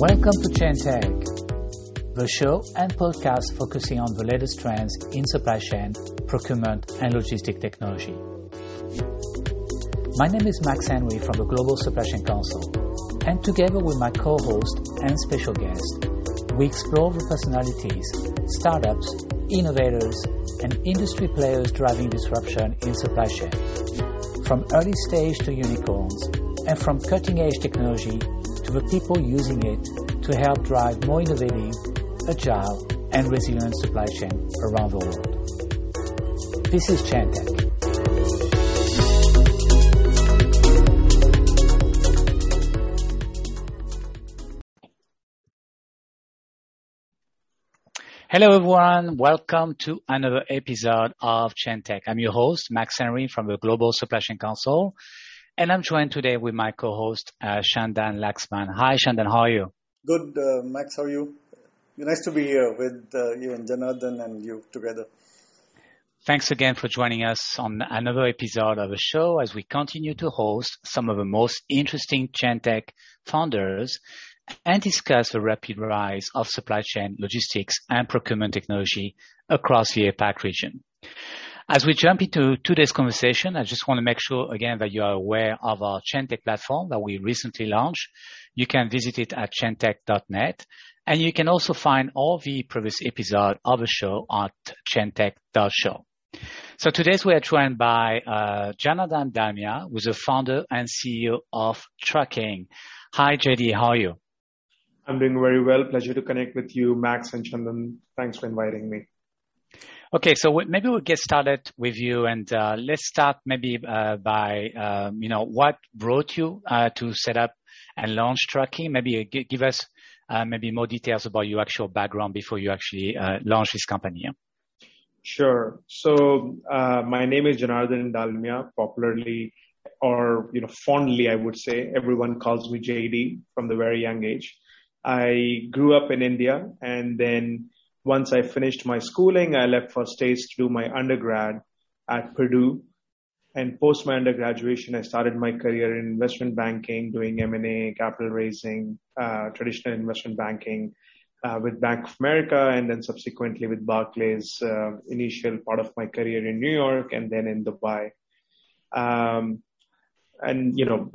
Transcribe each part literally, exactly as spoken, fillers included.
Welcome to Chain Tech, the show and podcast focusing on the latest trends in supply chain, procurement, and logistic technology. My name is Max Henry from the Global Supply Chain Council, and together with my co-host and special guest, we explore the personalities, startups, innovators, and industry players driving disruption in supply chain, from early stage to unicorns, and from cutting-edge technology to the people using it to help drive more innovative, agile, and resilient supply chain around the world. This is Chain Tech. Hello, everyone. Welcome to another episode of Chain Tech. I'm your host, Max Henry from the Global Supply Chain Council. And I'm joined today with my co-host, uh, Chandan Laxman. Hi, Chandan. How are you? Good, uh, Max. How are you? Nice to be here with uh, you and Janardan and you together. Thanks again for joining us on another episode of the show as we continue to host some of the most interesting Chain Tech founders and discuss the rapid rise of supply chain logistics and procurement technology across the APAC region. As we jump into today's conversation, I just want to make sure, again, that you are aware of our Chain Tech platform that we recently launched. You can visit it at chain tech dot net, and you can also find all the previous episodes of the show at chain tech dot show. So today we are joined by uh, Janardan Dalmia, who's the founder and C E O of Trukkin. Hi, J D. How are you? I'm doing very well. Pleasure to connect with you, Max and Chandan. Thanks for inviting me. Okay, so w- maybe we'll get started with you, and uh, let's start maybe uh, by, um, you know, what brought you uh, to set up and launch Trukkin? Maybe uh, g- give us uh, maybe more details about your actual background before you actually uh, launch this company. Yeah? Sure. So uh, my name is Janardan Dalmia, popularly or, you know, fondly, I would say. Everyone calls me J D from the very young age. I grew up in India, and then once I finished my schooling, I left for States to do my undergrad at Purdue. And post my undergraduation, I started my career in investment banking, doing M and A, capital raising, uh, traditional investment banking uh, with Bank of America, and then subsequently with Barclays, uh, initial part of my career in New York and then in Dubai. Um, and, you know,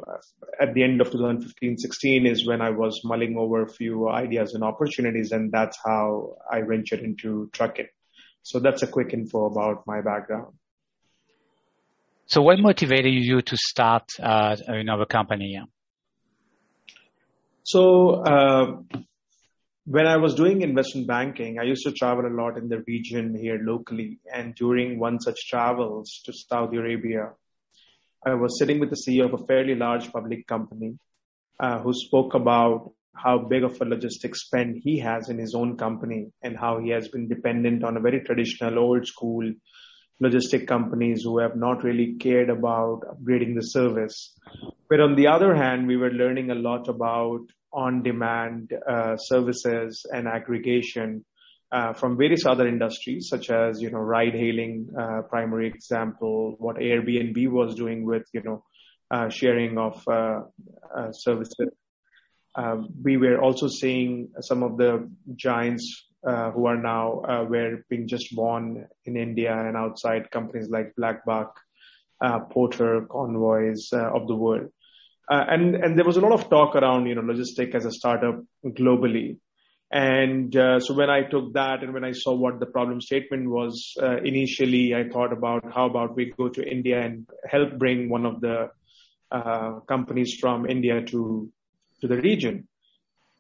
at the end of twenty fifteen sixteen is when I was mulling over a few ideas and opportunities, and that's how I ventured into Trukkin. So that's a quick info about my background. So what motivated you to start uh, another company? So uh, when I was doing investment banking, I used to travel a lot in the region here locally. And during one such travels to Saudi Arabia, I was sitting with the C E O of a fairly large public company uh, who spoke about how big of a logistics spend he has in his own company and how he has been dependent on a very traditional old school logistic companies who have not really cared about upgrading the service. But on the other hand, we were learning a lot about on-demand uh, services and aggregation Uh, from various other industries, such as, you know, ride hailing, uh, primary example, what Airbnb was doing with, you know, uh, sharing of uh, uh, services. Uh, we were also seeing some of the giants uh, who are now uh, were being just born in India and outside, companies like BlackBuck, uh, Porter, Convoys uh, of the world. Uh, and, and there was a lot of talk around, you know, logistics as a startup globally. And uh, so when I took that and when I saw what the problem statement was, uh, initially I thought about how about we go to India and help bring one of the uh, companies from India to to the region.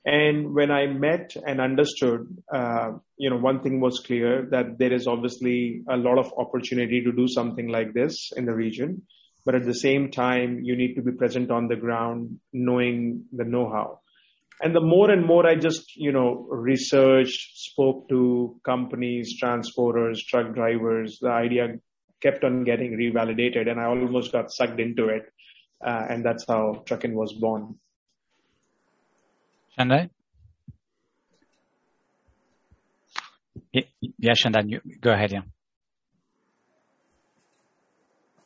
And when I met and understood, uh, you know, one thing was clear, that there is obviously a lot of opportunity to do something like this in the region. But at the same time, you need to be present on the ground, knowing the know-how. And the more and more I just, you know, researched, spoke to companies, transporters, truck drivers, the idea kept on getting revalidated, and I almost got sucked into it. Uh, and that's how Trukkin was born. Chandan? Yeah, Chandan, you go ahead, yeah.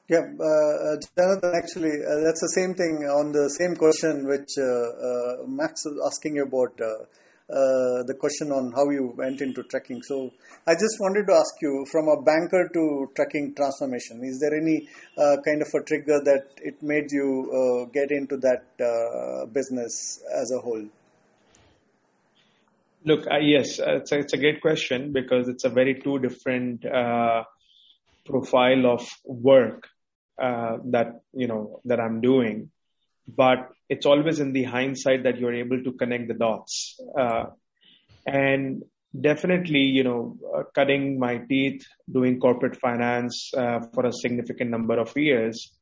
Yeah, uh, Jonathan, actually, uh, that's the same thing on the same question which uh, uh, Max was asking you about, uh, uh, the question on how you went into trucking. So I just wanted to ask you, from a banker to trucking transformation, is there any uh, kind of a trigger that it made you uh, get into that uh, business as a whole? Look, uh, yes, it's a, it's a great question because it's a very two different uh, profile of work. Uh, that, you know, that I'm doing, but it's always in the hindsight that you're able to connect the dots. Uh, and definitely, you know, uh, cutting my teeth, doing corporate finance uh, for a significant number of years,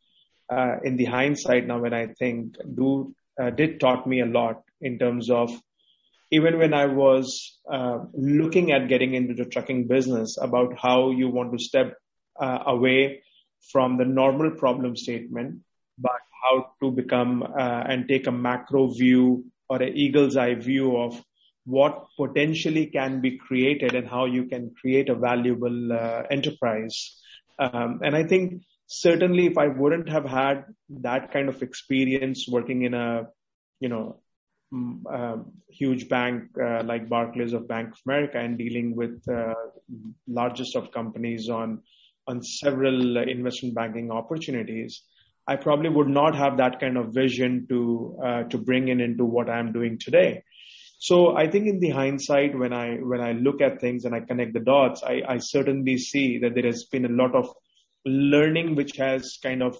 uh, in the hindsight now when I think, do uh, did taught me a lot in terms of, even when I was uh, looking at getting into the trucking business, about how you want to step uh, away from the normal problem statement, but how to become uh, and take a macro view or an eagle's eye view of what potentially can be created and how you can create a valuable uh, enterprise. Um, and I think certainly if I wouldn't have had that kind of experience working in a, you know, a huge bank uh, like Barclays of Bank of America and dealing with uh, largest of companies on on several investment banking opportunities, I probably would not have that kind of vision to uh, to bring in into what I'm doing today. So I think in the hindsight, when I when I look at things and I connect the dots, I, I certainly see that there has been a lot of learning which has kind of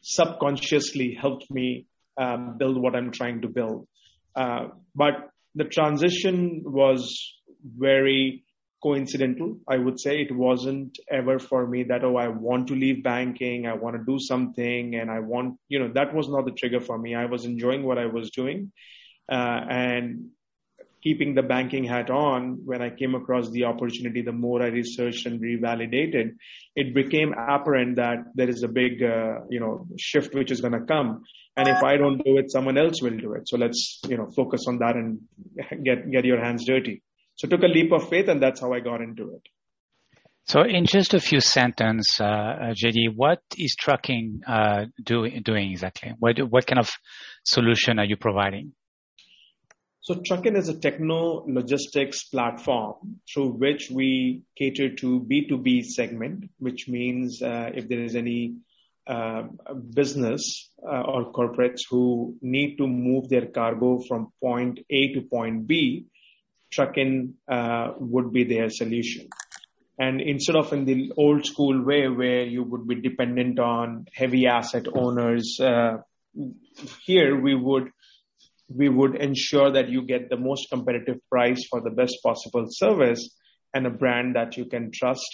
subconsciously helped me um, build what I'm trying to build. Uh, but the transition was very coincidental, I would say. It wasn't ever for me that, oh, I want to leave banking, I want to do something, and I want, you know, that was not the trigger for me. I was enjoying what I was doing. Uh, and keeping the banking hat on, when I came across the opportunity, the more I researched and revalidated, it became apparent that there is a big, uh, you know, shift which is going to come. And if I don't do it, someone else will do it. So let's, you know, focus on that and get get your hands dirty. So took a leap of faith, and that's how I got into it. So in just a few sentences, uh, J D, what is trucking uh, do, doing exactly? What, what kind of solution are you providing? So Trukkin is a techno-logistics platform through which we cater to B two B segment, which means uh, if there is any uh, business uh, or corporates who need to move their cargo from point A to point B, Trukkin uh, would be their solution. And instead of in the old school way where you would be dependent on heavy asset owners, uh, here we would we would ensure that you get the most competitive price for the best possible service and a brand that you can trust,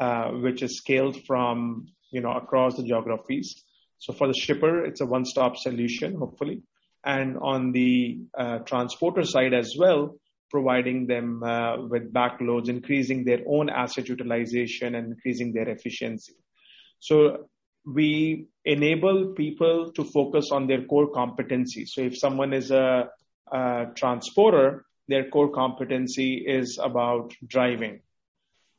uh, which is scaled from, you know, across the geographies. So for the shipper, it's a one-stop solution, hopefully. And on the uh, transporter side as well, providing them uh, with backloads, increasing their own asset utilization and increasing their efficiency. So we enable people to focus on their core competency. So if someone is a, a transporter, their core competency is about driving.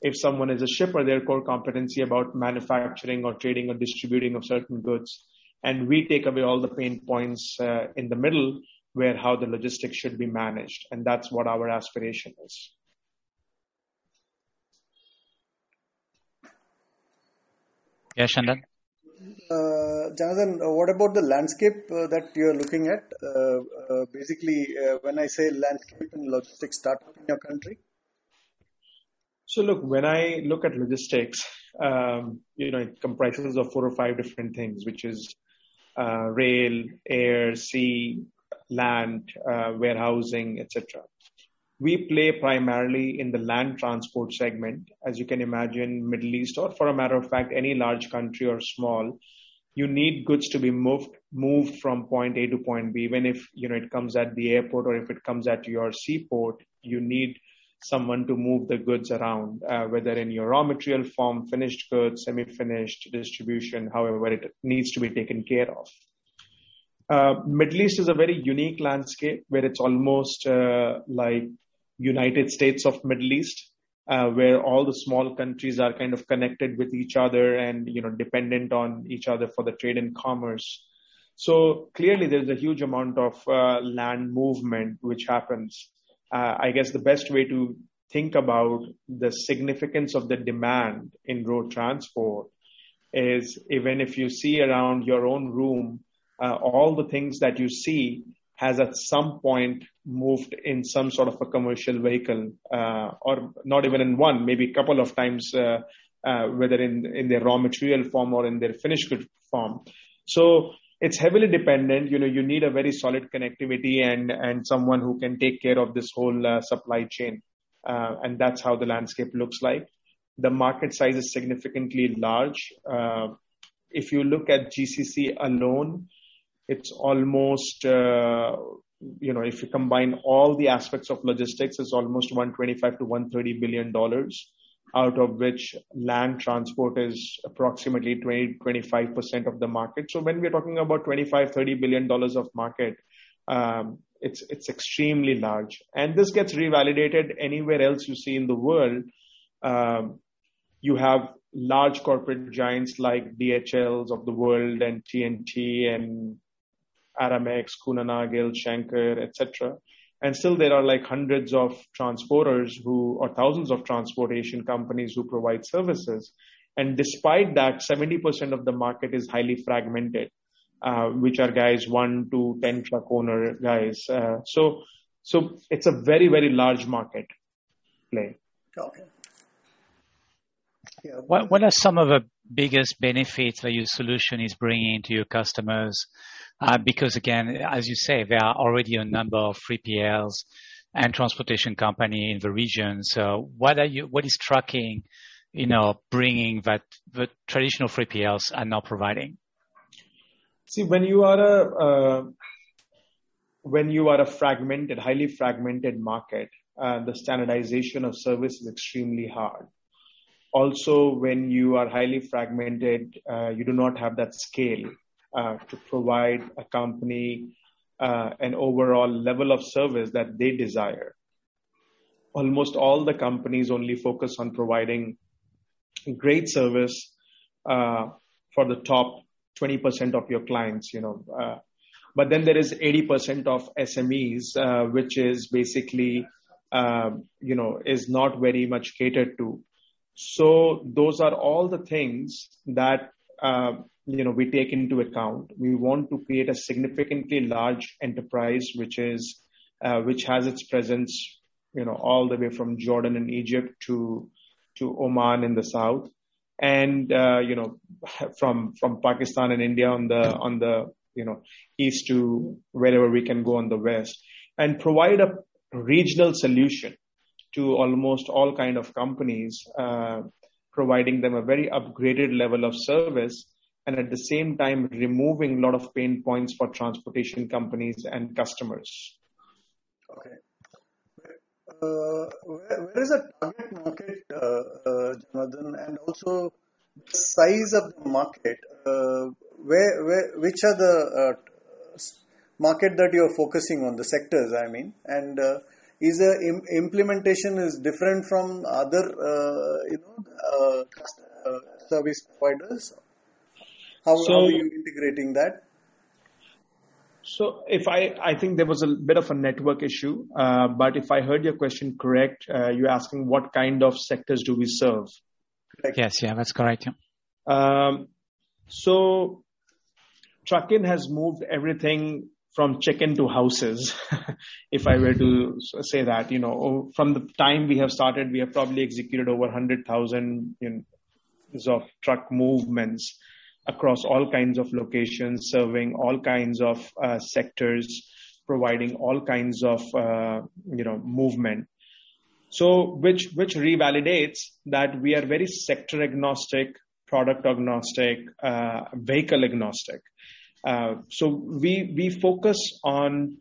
If someone is a shipper, their core competency about manufacturing or trading or distributing of certain goods. And we take away all the pain points uh, in the middle, where how the logistics should be managed. And that's what our aspiration is. Yeah, Chandan? Uh, Jonathan, what about the landscape uh, that you're looking at? Uh, uh, basically, uh, when I say landscape and logistics startup in your country? So look, when I look at logistics, um, you know, it comprises of four or five different things, which is uh, rail, air, sea, land, uh, warehousing, et cetera. We play primarily in the land transport segment. As you can imagine, Middle East, or for a matter of fact, any large country or small, you need goods to be moved moved from point A to point B. Even if, you know, it comes at the airport or if it comes at your seaport, you need someone to move the goods around, uh, whether in your raw material form, finished goods, semi-finished, distribution, however it needs to be taken care of. Uh, Middle East is a very unique landscape where it's almost uh, like United States of Middle East. uh, where all the small countries are kind of connected with each other and, you know, dependent on each other for the trade and commerce. So clearly there's a huge amount of uh, land movement which happens. Uh, I guess the best way to think about the significance of the demand in road transport is, even if you see around your own room, uh, all the things that you see has at some point moved in some sort of a commercial vehicle, uh, or not even in one, maybe a couple of times, uh, uh, whether in, in their raw material form or in their finished good form. So it's heavily dependent. You know, you need a very solid connectivity and, and someone who can take care of this whole uh, supply chain. Uh, and that's how the landscape looks like. The market size is significantly large. Uh, if you look at G C C alone, it's almost, uh, you know, if you combine all the aspects of logistics, it's almost one twenty-five to one thirty billion dollars, out of which land transport is approximately twenty, twenty-five percent of the market. So when we're talking about twenty-five, thirty billion dollars of market, um, it's it's extremely large. And this gets revalidated anywhere else you see in the world. Um, you have large corporate giants like D H Ls of the world and T N T and Aramex, Kuna Nagel, Shanker, et cetera. And still there are like hundreds of transporters who, or thousands of transportation companies who provide services. And despite that, seventy percent of the market is highly fragmented, uh, which are guys one to ten truck owner guys. Uh, so, so it's a very, very large market play. Okay. Yeah. What, what are some of the biggest benefits that your solution is bringing to your customers? Uh, because again, as you say, there are already a number of three P Ls and transportation company in the region. So what are you, what is Trukkin, you know, bringing that the traditional three P Ls are not providing? See, when you are a, uh, when you are a fragmented, highly fragmented market, uh, the standardization of service is extremely hard. Also, when you are highly fragmented, uh, you do not have that scale uh, to provide a company uh, an overall level of service that they desire. Almost all the companies only focus on providing great service uh, for the top twenty percent of your clients, you know. Uh, but then there is eighty percent of S M Es, uh, which is basically, uh, you know, is not very much catered to. So those are all the things that, uh, you know, we take into account. We want to create a significantly large enterprise, which is, uh, which has its presence, you know, all the way from Jordan and Egypt to, to Oman in the south. And, uh, you know, from, from Pakistan and India on the, on the, you know, east to wherever we can go on the west, and provide a regional solution to almost all kind of companies, uh, providing them a very upgraded level of service, and at the same time removing a lot of pain points for transportation companies and customers. Okay. Uh, where, where is the target market, uh, uh, Janardan, and also the size of the market? Uh, where, where, which are the uh, market that you're focusing on, the sectors, I mean, and uh, Is a im- implementation is different from other, uh, you know, uh, uh, service providers? How, so, how are you integrating that? So, if I, I think there was a bit of a network issue, uh, but if I heard your question correct, uh, you're asking what kind of sectors do we serve? Correct? Yes, yeah, that's correct. Yeah. Um, so, Trukkin has moved everything from chicken to houses, if I were to say that, you know, from the time we have started, we have probably executed over one hundred thousand you know, of truck movements across all kinds of locations, serving all kinds of uh, sectors, providing all kinds of, uh, you know, movement. So which, which revalidates that we are very sector agnostic, product agnostic, uh, vehicle agnostic. Uh, so we, we focus on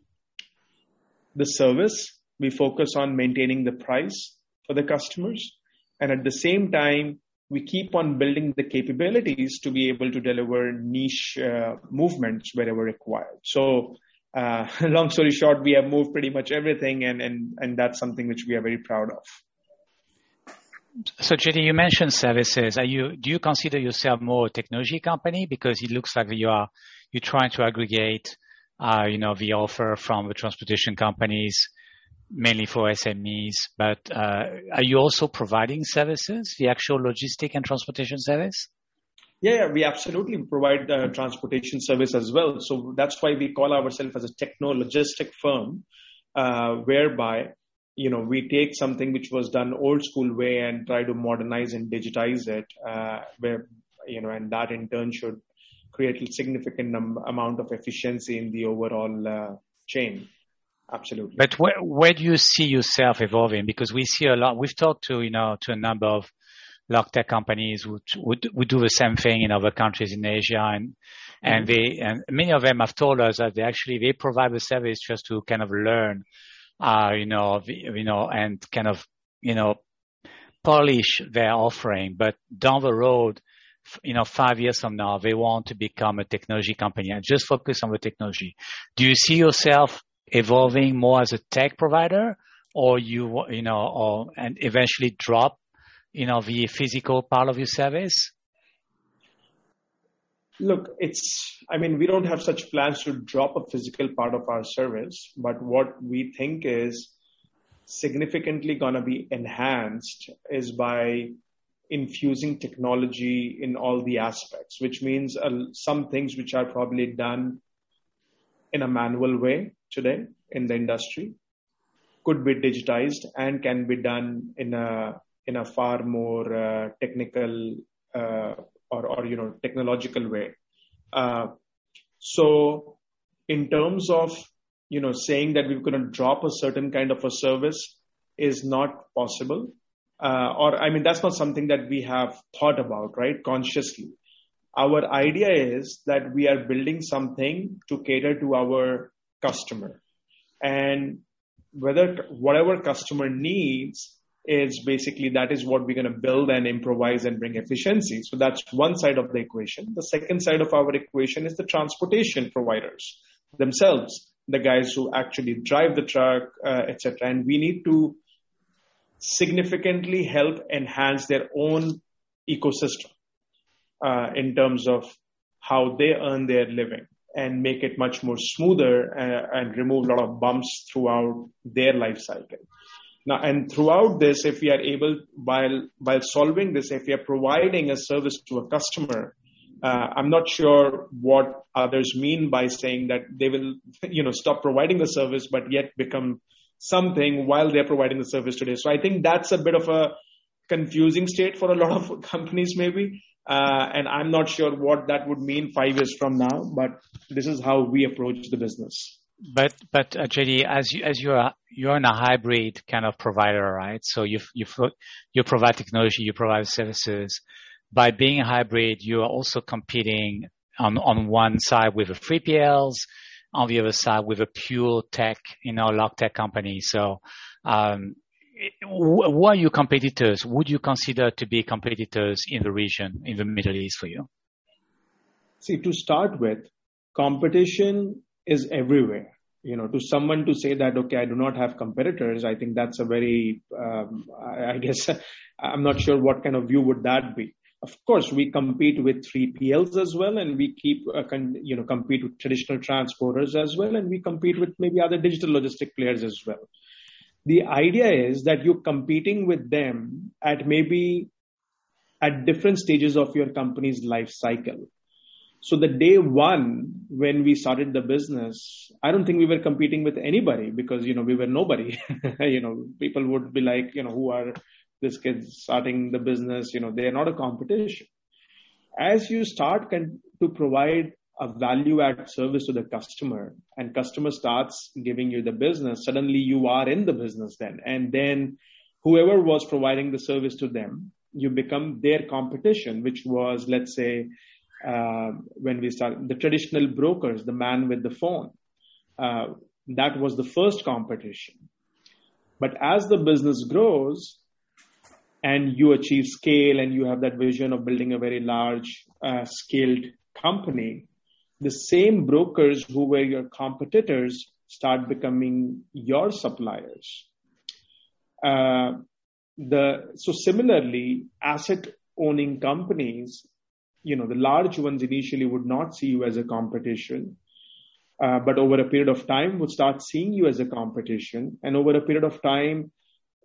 the service, we focus on maintaining the price for the customers. And at the same time, we keep on building the capabilities to be able to deliver niche uh, movements wherever required. So uh, long story short, we have moved pretty much everything, and, and, and that's something which we are very proud of. So, J D, you mentioned services. Are you, do you consider yourself more a technology company? Because it looks like you are, you're trying to aggregate, uh, you know, the offer from the transportation companies, mainly for S M Es. But uh, are you also providing services, the actual logistic and transportation service? Yeah, we absolutely provide uh, transportation service as well. So that's why we call ourselves as a techno-logistic firm, uh, whereby, you know, we take something which was done old school way and try to modernize and digitize it, uh, where, you know, and that in turn should create a significant num- amount of efficiency in the overall uh, chain. Absolutely. But where, where do you see yourself evolving? Because we see a lot, we've talked to, you know, to a number of large tech companies would, would, would do the same thing in other countries in Asia. And, and they, and many of them have told us that they actually, they provide a service just to kind of learn, uh, you know, the, you know, and kind of, you know, polish their offering. But down the road, you know, five years from now, they want to become a technology company and just focus on the technology. Do you see yourself evolving more as a tech provider, or you, you know, or, and eventually drop, you know, the physical part of your service? Look, it's, I mean, we don't have such plans to drop a physical part of our service, but what we think is significantly going to be enhanced is by infusing technology in all the aspects, which means uh, some things which are probably done in a manual way today in the industry could be digitized and can be done in a in a far more uh, technical uh, or, or, you know, technological way. Uh, so in terms of, you know, saying that we're going to drop a certain kind of a service is not possible. Uh, or, I mean, that's not something that we have thought about, right, consciously. Our idea is that we are building something to cater to our customer. And whether whatever customer needs is basically that is what we're going to build and improvise and bring efficiency. So that's one side of the equation. The second side of our equation is the transportation providers themselves, the guys who actually drive the truck, uh, et cetera. And we need to significantly help enhance their own ecosystem uh, in terms of how they earn their living and make it much more smoother and, and remove a lot of bumps throughout their life cycle. Now, and throughout this, if we are able, while while solving this, if we are providing a service to a customer, uh, I'm not sure what others mean by saying that they will, you know, stop providing the service, but yet become something while they're providing the service today. So I think that's a bit of a confusing state for a lot of companies, maybe. Uh, and I'm not sure what that would mean five years from now, but this is how we approach the business. But but uh, J D, as you as you are you're in a hybrid kind of provider, right? So you you you provide technology, you provide services. By being a hybrid, you are also competing on on one side with the three P Ls, on the other side with a pure tech, you know, large tech company. So, um, who are your competitors? Would you consider to be competitors in the region, in the Middle East, for you? See, to start with, competition is everywhere. You know, to someone to say that, okay, I do not have competitors, I think that's a very, um, I, I guess, I'm not sure what kind of view would that be. Of course, we compete with three P Ls as well, and we keep, uh, con- you know, compete with traditional transporters as well, and we compete with maybe other digital logistic players as well. The idea is that you're competing with them at maybe at different stages of your company's life cycle. So the day one, when we started the business, I don't think we were competing with anybody because, you know, we were nobody. You know, people would be like, you know, who are these kids starting the business? You know, they are not a competition. As you start con- to provide a value-add service to the customer and customer starts giving you the business, suddenly you are in the business then. And then whoever was providing the service to them, you become their competition, which was, let's say, Uh, when we started, the traditional brokers, the man with the phone, uh, that was the first competition. But as the business grows and you achieve scale and you have that vision of building a very large uh, scaled company, the same brokers who were your competitors start becoming your suppliers. Uh, The so similarly, asset owning companies, you know, the large ones initially would not see you as a competition, uh, but over a period of time would start seeing you as a competition, and over a period of time,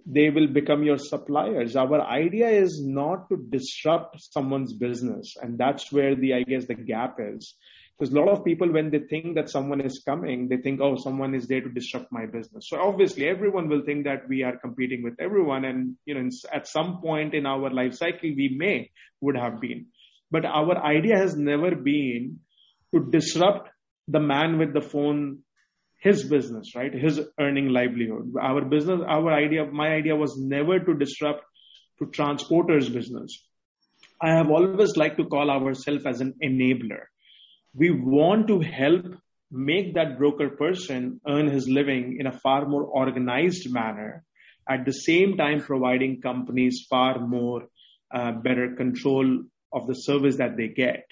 they will become your suppliers. Our idea is not to disrupt someone's business. And that's where the, I guess, the gap is. Because a lot of people, when they think that someone is coming, they think, oh, someone is there to disrupt my business. So obviously, everyone will think that we are competing with everyone. And, you know, at some point in our life cycle, we may would have been. But our idea has never been to disrupt the man with the phone, his business, right? His earning livelihood. Our business, our idea, my idea was never to disrupt to transporters' business. I have always liked to call ourselves as an enabler. We want to help make that broker person earn his living in a far more organized manner, at the same time providing companies far more uh, better control of the service that they get.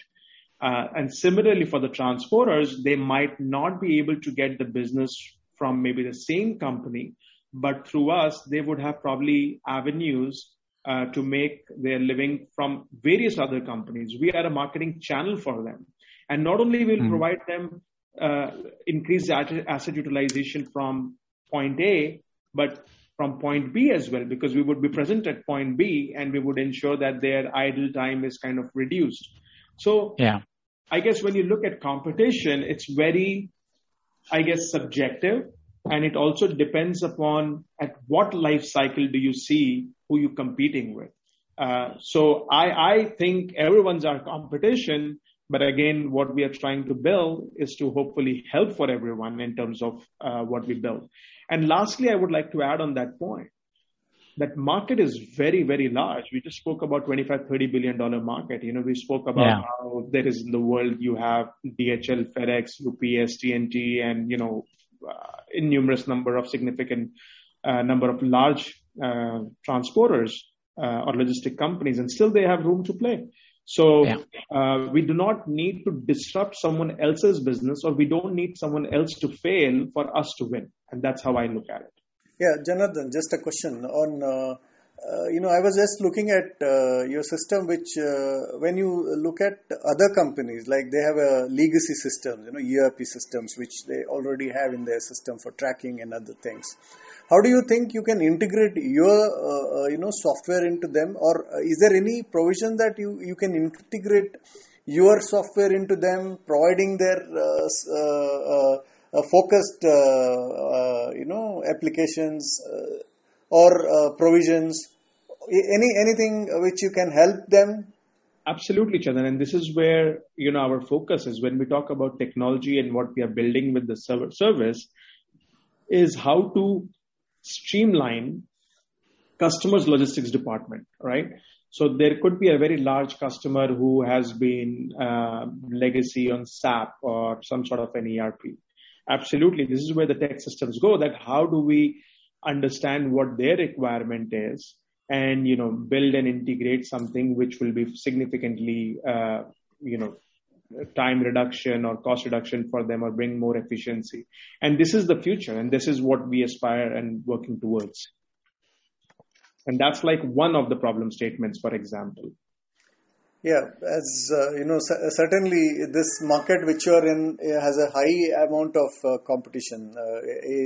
Uh, and similarly, for the transporters, they might not be able to get the business from maybe the same company, but through us, they would have probably avenues uh, to make their living from various other companies. We are a marketing channel for them. And not only will mm. provide them uh, increased asset utilization from point A, but from point B as well, because we would be present at point B and we would ensure that their idle time is kind of reduced. So yeah. I guess when you look at competition, it's very, I guess, subjective. And it also depends upon at what life cycle do you see who you're competing with. Uh, so I, I think everyone's our competition. But again, what we are trying to build is to hopefully help for everyone in terms of uh, what we build. And lastly, I would like to add on that point. That market is very, very large. We just spoke about twenty-five, thirty billion dollar market. You know, we spoke about yeah. how there is in the world, you have D H L, FedEx, U P S, T N T, and, you know, uh, in numerous number of significant uh, number of large uh, transporters uh, or logistic companies, and still they have room to play. So yeah. uh, we do not need to disrupt someone else's business, or we don't need someone else to fail for us to win. And that's how I look at it. Yeah, Janardan, just a question on, uh, uh, you know, I was just looking at uh, your system, which uh, when you look at other companies, like they have a legacy system, you know, E R P systems, which they already have in their system for tracking and other things. How do you think you can integrate your, uh, uh, you know, software into them? Or is there any provision that you, you can integrate your software into them, providing their uh, uh, uh, Uh, focused, uh, uh, you know, applications uh, or uh, provisions, any anything which you can help them? Absolutely, Chandan. And this is where, you know, our focus is when we talk about technology and what we are building with the service is how to streamline customers' logistics department, right? So there could be a very large customer who has been uh, legacy on S A P or some sort of an E R P. Absolutely. This is where the tech systems go, that how do we understand what their requirement is and, you know, build and integrate something which will be significantly, uh, you know, time reduction or cost reduction for them or bring more efficiency. And this is the future. And this is what we aspire and working towards. And that's like one of the problem statements, for example. Yeah, as uh, you know, certainly this market which you are in has a high amount of uh, competition. Uh,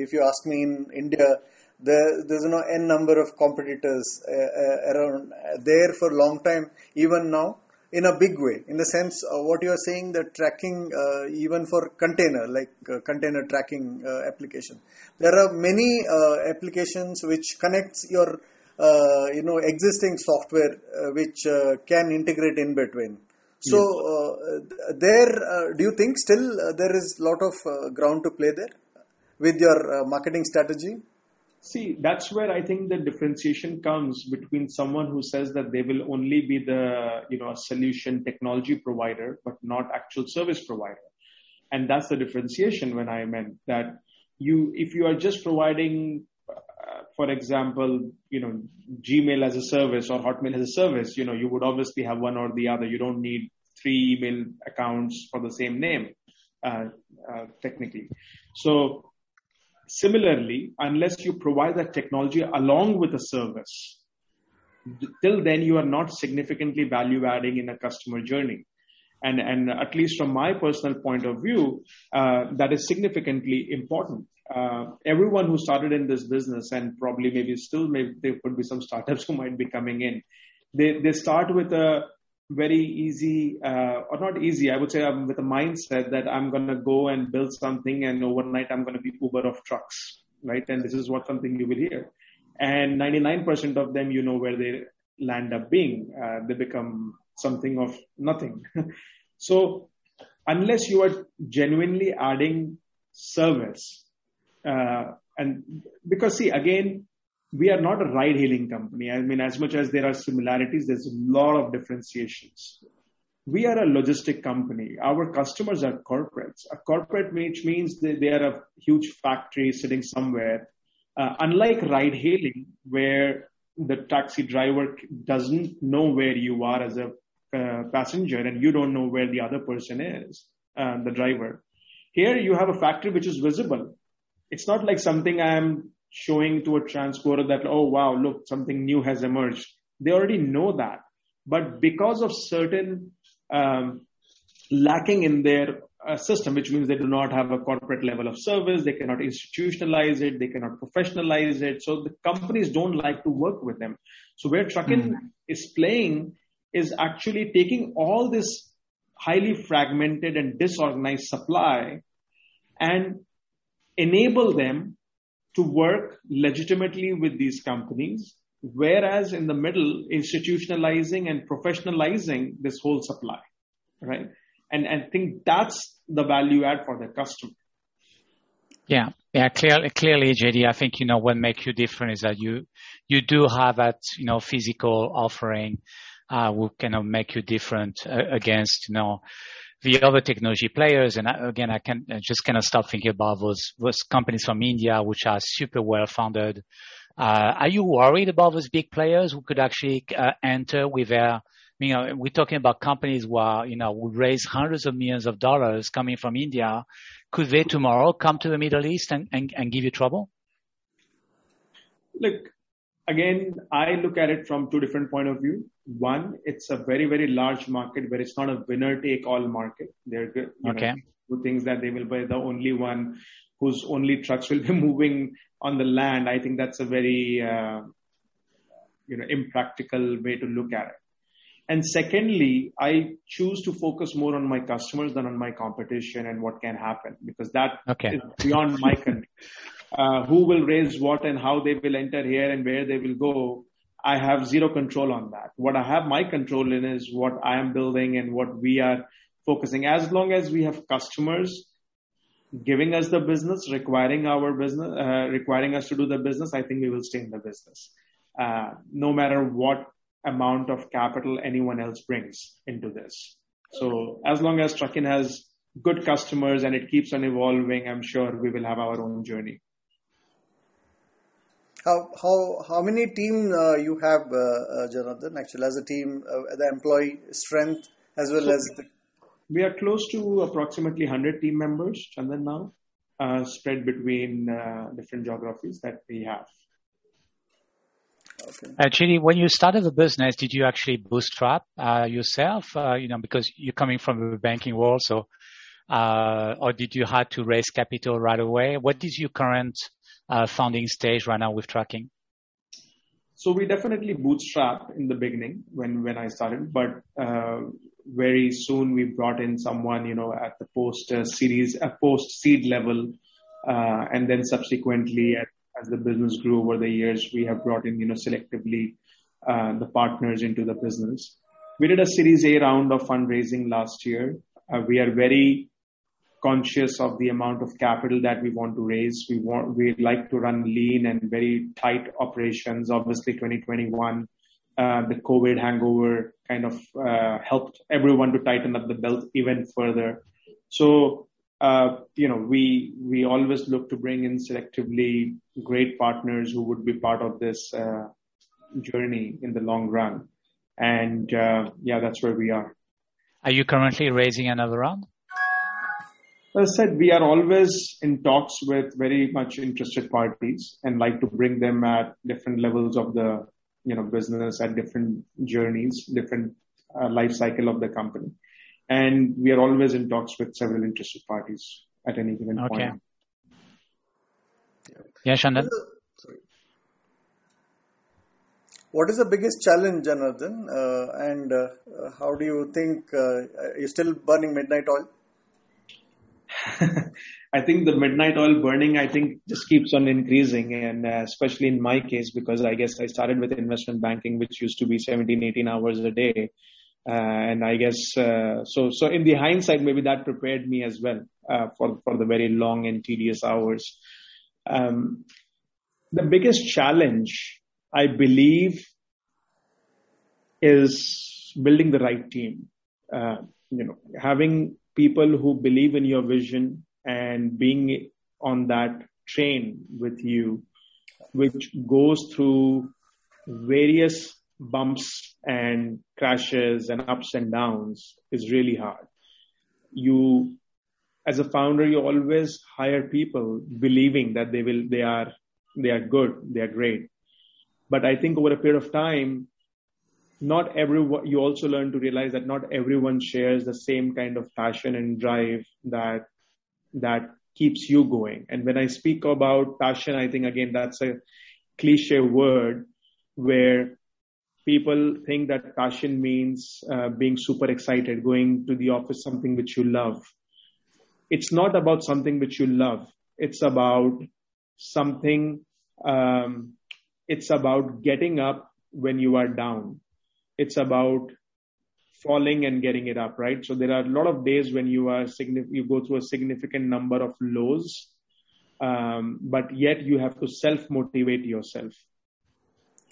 if you ask me, in India, there, there's you know n number of competitors uh, uh, around there for a long time, even now, in a big way. In the sense of what you are saying, the tracking, uh, even for container, like uh, container tracking uh, application. There are many uh, applications which connects your Uh, you know, existing software uh, which uh, can integrate in between. So yes. uh, there, uh, do you think still uh, there is a lot of uh, ground to play there with your uh, marketing strategy? See, that's where I think the differentiation comes between someone who says that they will only be the, you know, solution technology provider, but not actual service provider. And that's the differentiation when I meant that you, if you are just providing for example, you know, Gmail as a service or Hotmail as a service, you know, you would obviously have one or the other. You don't need three email accounts for the same name, uh, uh, technically. So similarly, unless you provide that technology along with a service, till then you are not significantly value adding in a customer journey. And, and at least from my personal point of view, uh, that is significantly important. Uh, everyone who started in this business, and probably maybe still, maybe there could be some startups who might be coming in. They they start with a very easy, uh, or not easy, I would say um, with a mindset that I'm going to go and build something and overnight I'm going to be Uber of trucks, right? And this is what something you will hear. And ninety-nine percent of them, you know where they land up being. Uh, they become something of nothing. So unless you are genuinely adding service, uh, and because see, again, we are not a ride hailing company. I mean, as much as there are similarities, there's a lot of differentiations. We are a logistic company. Our customers are corporates. A corporate, which means they, they are a huge factory sitting somewhere. Uh, unlike ride hailing, where the taxi driver doesn't know where you are as a uh, passenger and you don't know where the other person is, uh, the driver. Here you have a factory which is visible. It's not like something I'm showing to a transporter that, oh, wow, look, something new has emerged. They already know that. But because of certain um, lacking in their uh, system, which means they do not have a corporate level of service, they cannot institutionalize it, they cannot professionalize it. So the companies don't like to work with them. So where Trukkin mm-hmm. is playing is actually taking all this highly fragmented and disorganized supply and enable them to work legitimately with these companies, whereas in the middle, institutionalizing and professionalizing this whole supply, right? And I think that's the value add for the customer. Yeah, yeah, clearly, clearly, J D, I think, you know, what makes you different is that you you do have that, you know, physical offering, uh, will kind of make you different uh, against, you know, the other technology players. And again, I can I just kind of start thinking about those, those companies from India, which are super well founded. Uh, are you worried about those big players who could actually uh, enter with their, you know, we're talking about companies who are, you know, would raise hundreds of millions of dollars coming from India. Could they tomorrow come to the Middle East and, and, and give you trouble? Look, again, I look at it from two different point of view. One, it's a very, very large market where it's not a winner-take-all market. They're good. Okay. Know, things that they will be the only one whose only trucks will be moving on the land. I think that's a very, uh, you know, impractical way to look at it. And secondly, I choose to focus more on my customers than on my competition and what can happen, because that okay. is beyond my control. Uh, who will raise what and how they will enter here and where they will go, I have zero control on that. What I have my control in is what I am building and what we are focusing. As long as we have customers giving us the business, requiring our business, uh, requiring us to do the business, I think we will stay in the business, uh, no matter what amount of capital anyone else brings into this. So as long as Trukkin has good customers and it keeps on evolving, I'm sure we will have our own journey. How how how many team uh, you have, uh, uh, Janardan, actually as a team, uh, the employee strength as well so as... The... We are close to approximately one hundred team members, Chandan, now, uh, spread between uh, different geographies that we have. Okay. Actually, when you started the business, did you actually bootstrap uh, yourself? Uh, you know, because you're coming from the banking world, so... Uh, or did you have to raise capital right away? What is your current... Uh, founding stage right now with Trukkin? So we definitely bootstrapped in the beginning when, when I started, but uh, very soon we brought in someone, you know, at the post uh, series, a uh, post seed level. Uh, and then subsequently at, as the business grew over the years, we have brought in, you know, selectively uh, the partners into the business. We did a series A round of fundraising last year. Uh, we are very conscious of the amount of capital that we want to raise. We want, we like to run lean and very tight operations. Obviously, twenty twenty-one, uh, the COVID hangover kind of uh, helped everyone to tighten up the belt even further. So, uh, you know, we we always look to bring in selectively great partners who would be part of this uh, journey in the long run. And uh, yeah, that's where we are. Are you currently raising another round? As I said, we are always in talks with very much interested parties and like to bring them at different levels of the you know, business at different journeys, different uh, life cycle of the company. And we are always in talks with several interested parties at any given okay. point. Yeah, Shandan. What is the biggest challenge, Janardan? Uh, and uh, how do you think, uh, are you still burning midnight oil? I think the midnight oil burning, I think, just keeps on increasing. And uh, especially in my case, because I guess I started with investment banking, which used to be seventeen, eighteen hours a day. Uh, and I guess, uh, so so in the hindsight, maybe that prepared me as well uh, for, for the very long and tedious hours. Um, the biggest challenge, I believe, is building the right team. Uh, you know, having people who believe in your vision and being on that train with you, which goes through various bumps and crashes and ups and downs, is really hard. You, as a founder, you always hire people believing that they will, they are, they are good, they are great. But I think over a period of time, not everyone, you also learn to realize that not everyone shares the same kind of passion and drive that, that keeps you going. And when I speak about passion, I think, again, that's a cliche word where people think that passion means uh, being super excited, going to the office, something which you love. It's not about something which you love. It's about something, um, it's about getting up when you are down. It's about falling and getting it up, right? So there are a lot of days when you are signif- you go through a significant number of lows, um, but yet you have to self-motivate yourself.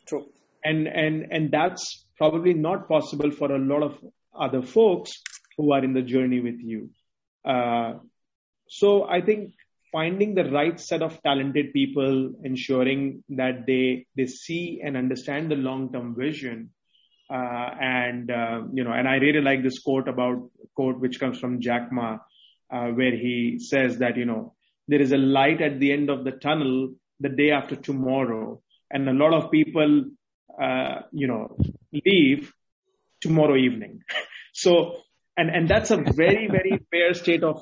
True. And and and that's probably not possible for a lot of other folks who are in the journey with you. Uh, so I think finding the right set of talented people, ensuring that they they see and understand the long-term vision. Uh, and, uh, you know, and I really like this quote about quote, which comes from Jack Ma, uh, where he says that, you know, there is a light at the end of the tunnel the day after tomorrow. And a lot of people, uh, you know, leave tomorrow evening. So, and, and that's a very, very fair state of,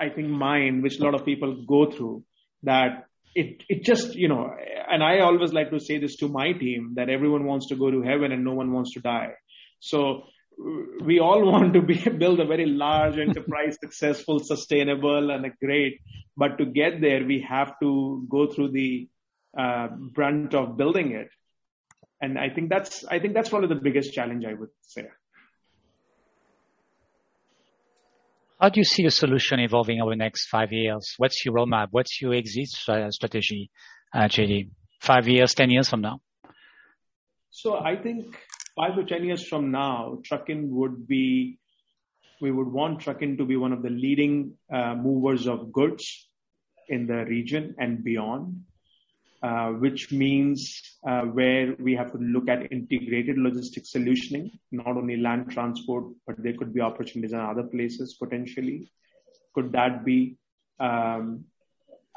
I think, mind, which a lot of people go through, that it, it just, you know, and I always like to say this to my team, that everyone wants to go to heaven and no one wants to die. So we all want to be, build a very large enterprise, successful, sustainable, and a great, but to get there, we have to go through the uh, brunt of building it. And I think that's, I think that's probably the biggest challenge, I would say. How do you see a solution evolving over the next five years? What's your roadmap? What's your exit strategy, uh, J D? Five years, ten years from now? So I think five to ten years from now, Trukkin would be, we would want Trukkin to be one of the leading uh, movers of goods in the region and beyond, uh, which means uh, where we have to look at integrated logistics solutioning, not only land transport, but there could be opportunities in other places potentially. Could that be um,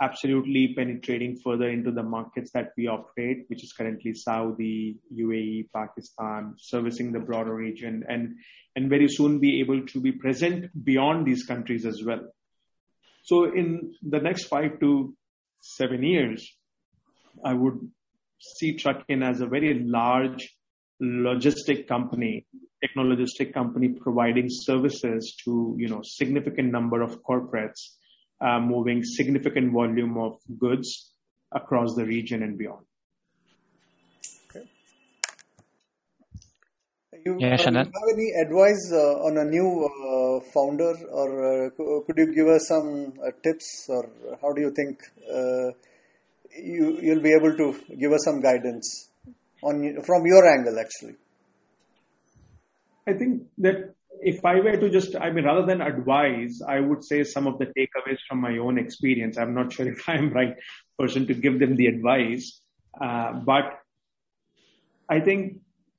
absolutely penetrating further into the markets that we operate, which is currently Saudi, U A E, Pakistan, servicing the broader region, and, and very soon be able to be present beyond these countries as well. So in the next five to seven years, I would see Trukkin as a very large logistic company, technologistic company, providing services to, you know, significant number of corporates, uh, moving significant volume of goods across the region and beyond. Okay. You, yeah, um, have any advice uh, on a new uh, founder, or uh, could you give us some uh, tips, or how do you think uh, You, you'll be able to give us some guidance on from your angle, actually? I think that if I were to just, I mean, rather than advise, I would say some of the takeaways from my own experience. I'm not sure if I'm the right person to give them the advice. Uh, but I think,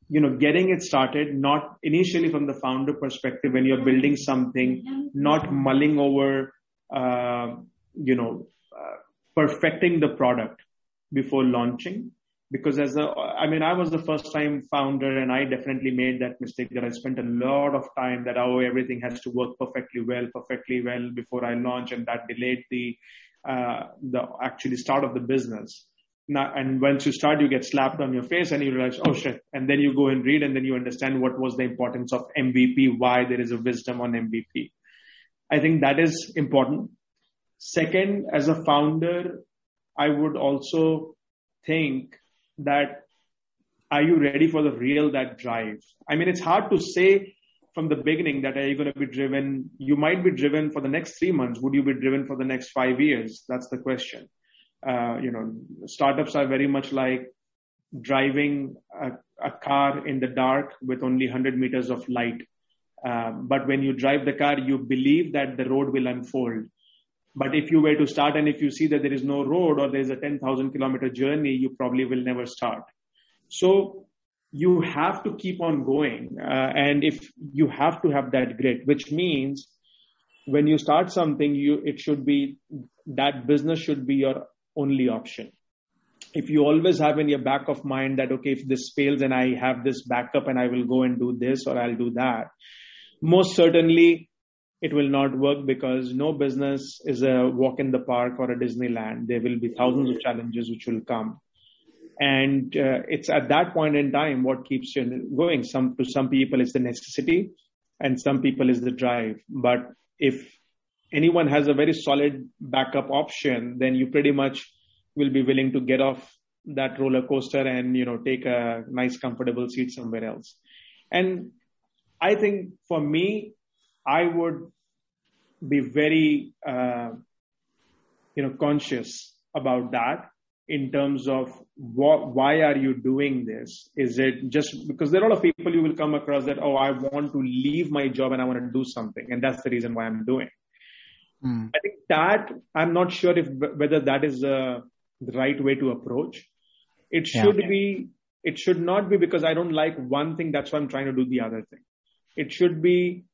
you know, getting it started, not initially from the founder perspective, when you're building something, not mulling over, uh, you know, uh, perfecting the product before launching, Because as a, I mean, I was the first time founder, and I definitely made that mistake that I spent a lot of time that, oh, everything has to work perfectly well, perfectly well before I launch. And that delayed the, uh, the actually start of the business. Now, and once you start, you get slapped on your face and you realize, oh shit. And then you go and read, and then you understand what was the importance of M V P, why there is a wisdom on M V P. I think that is important. Second, as a founder, I would also think that, are you ready for the real that drives? I mean, it's hard to say from the beginning that are you going to be driven? You might be driven for the next three months. Would you be driven for the next five years? That's the question. Uh, you know, startups are very much like driving a, a car in the dark with only one hundred meters of light. Um, but when you drive the car, you believe that the road will unfold. But if you were to start and if you see that there is no road or there's a ten thousand kilometer journey, you probably will never start. So you have to keep on going. Uh, and if you have to have that grit, which means when you start something, you it should be that business should be your only option. If you always have in your back of mind that, okay, if this fails and I have this backup and I will go and do this or I'll do that, most certainly it will not work, because no business is a walk in the park or a Disneyland. There will be thousands of challenges which will come. And uh, it's at that point in time what keeps you going. Some to some people it's the necessity and some people is the drive. But if anyone has a very solid backup option, then you pretty much will be willing to get off that roller coaster and, you know, take a nice comfortable seat somewhere else. And I think for me, I would be very, uh, you know, conscious about that in terms of what, why are you doing this? Is it just because there are a lot of people you will come across that, oh, I want to leave my job and I want to do something. And that's the reason why I'm doing it. Mm. I think that I'm not sure if whether that is uh, the right way to approach. It should yeah. be, it should not be because I don't like one thing. That's why I'm trying to do the other thing. It should be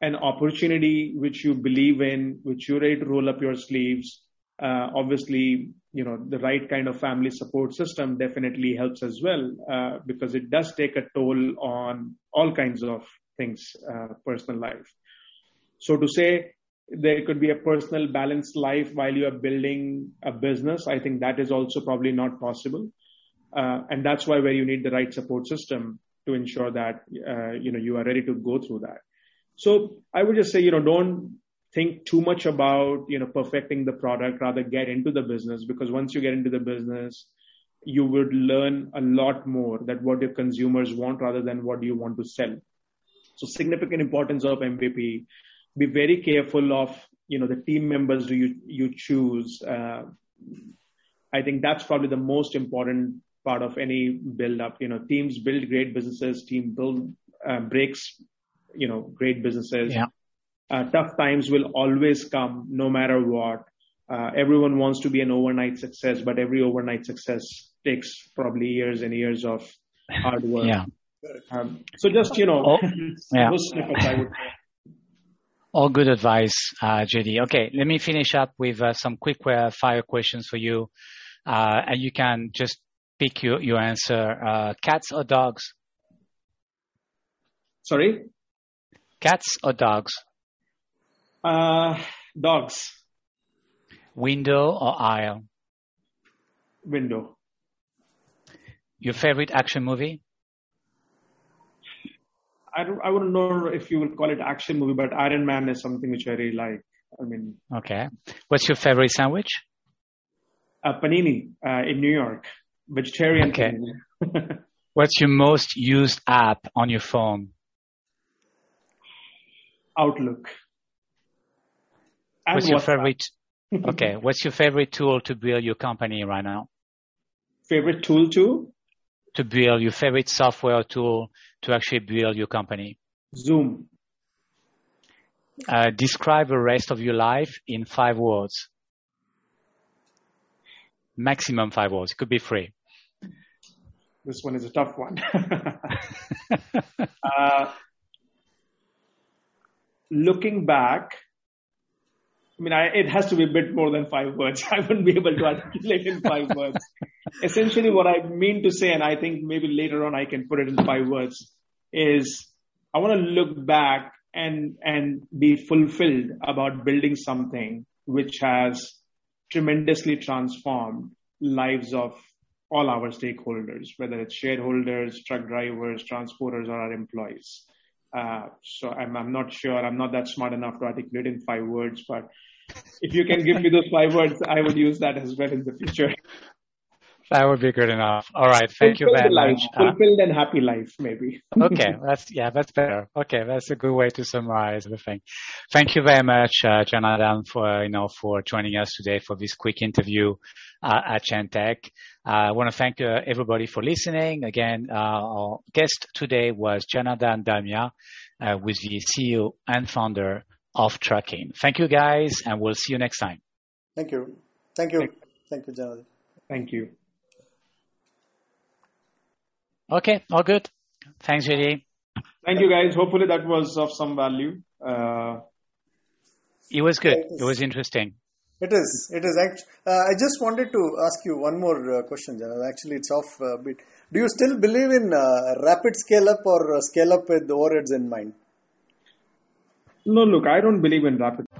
an opportunity which you believe in, which you're ready to roll up your sleeves. Uh, obviously, you know, the right kind of family support system definitely helps as well, uh, because it does take a toll on all kinds of things, uh, personal life. So to say there could be a personal balanced life while you are building a business, I think that is also probably not possible. Uh, and that's why where you need the right support system to ensure that, uh, you know, you are ready to go through that. So I would just say, you know, don't think too much about, you know, perfecting the product, rather get into the business, because once you get into the business, you would learn a lot more that what your consumers want rather than what you want to sell. So significant importance of M V P, be very careful of, you know, the team members do you, you choose. Uh, I think that's probably the most important part of any build up, you know, teams build great businesses, team build uh, breaks, you know, great businesses. Yeah. Uh, tough times will always come no matter what. Uh, everyone wants to be an overnight success, but every overnight success takes probably years and years of hard work. Yeah. Um, so just, you know, oh, yeah. those snippets I would say. All good advice, uh, J D. Okay, let me finish up with uh, some quick fire questions for you. Uh, and you can just pick your, your answer. Uh, cats or dogs? Sorry? Cats or dogs? Uh, dogs. Window or aisle? Window. Your favorite action movie? I don't, I wouldn't know if you would call it action movie, but Iron Man is something which I really like. I mean. Okay. What's your favorite sandwich? Uh, panini, uh, in New York. Vegetarian. Okay. What's your most used app on your phone? Outlook. And what's your favorite? Okay. What's your favorite tool to build your company right now? Favorite tool to? To build your favorite software tool to actually build your company. Zoom. Uh, describe the rest of your life in five words. Maximum five words. It could be three. This one is a tough one. uh, Looking back, I mean, I, it has to be a bit more than five words. I wouldn't be able to articulate in five words. Essentially, what I mean to say, and I think maybe later on I can put it in five words, is I want to look back and and be fulfilled about building something which has tremendously transformed lives of all our stakeholders, whether it's shareholders, truck drivers, transporters, or our employees. Uh, so I'm, I'm not sure. I'm not that smart enough to articulate in five words, but if you can give me those five words, I would use that as well in the future. That would be good enough. All right. Thank fulfilled you very life. much. Fulfilled uh, and happy life, maybe. Okay. That's, yeah, that's better. Okay. That's a good way to summarize the thing. Thank you very much, uh, Janardan, for, you know, for joining us today for this quick interview uh, at Chain Tech. Uh, I want to thank uh, everybody for listening. Again, uh, our guest today was Janardan Dalmia, uh, who is the C E O and founder of Trukkin. Thank you, guys, and we'll see you next time. Thank you. Thank you. Thank you, Janardan. Thank you. Okay, all good. Thanks, J D. Thank you, guys. Hopefully that was of some value. Uh, it was good. It, it was interesting. It is. It is. Act- uh, I just wanted to ask you one more uh, question, Janardan. Actually, it's off a bit. Do you still believe in uh, rapid scale-up or uh, scale-up with overheads in mind? No, look, I don't believe in rapid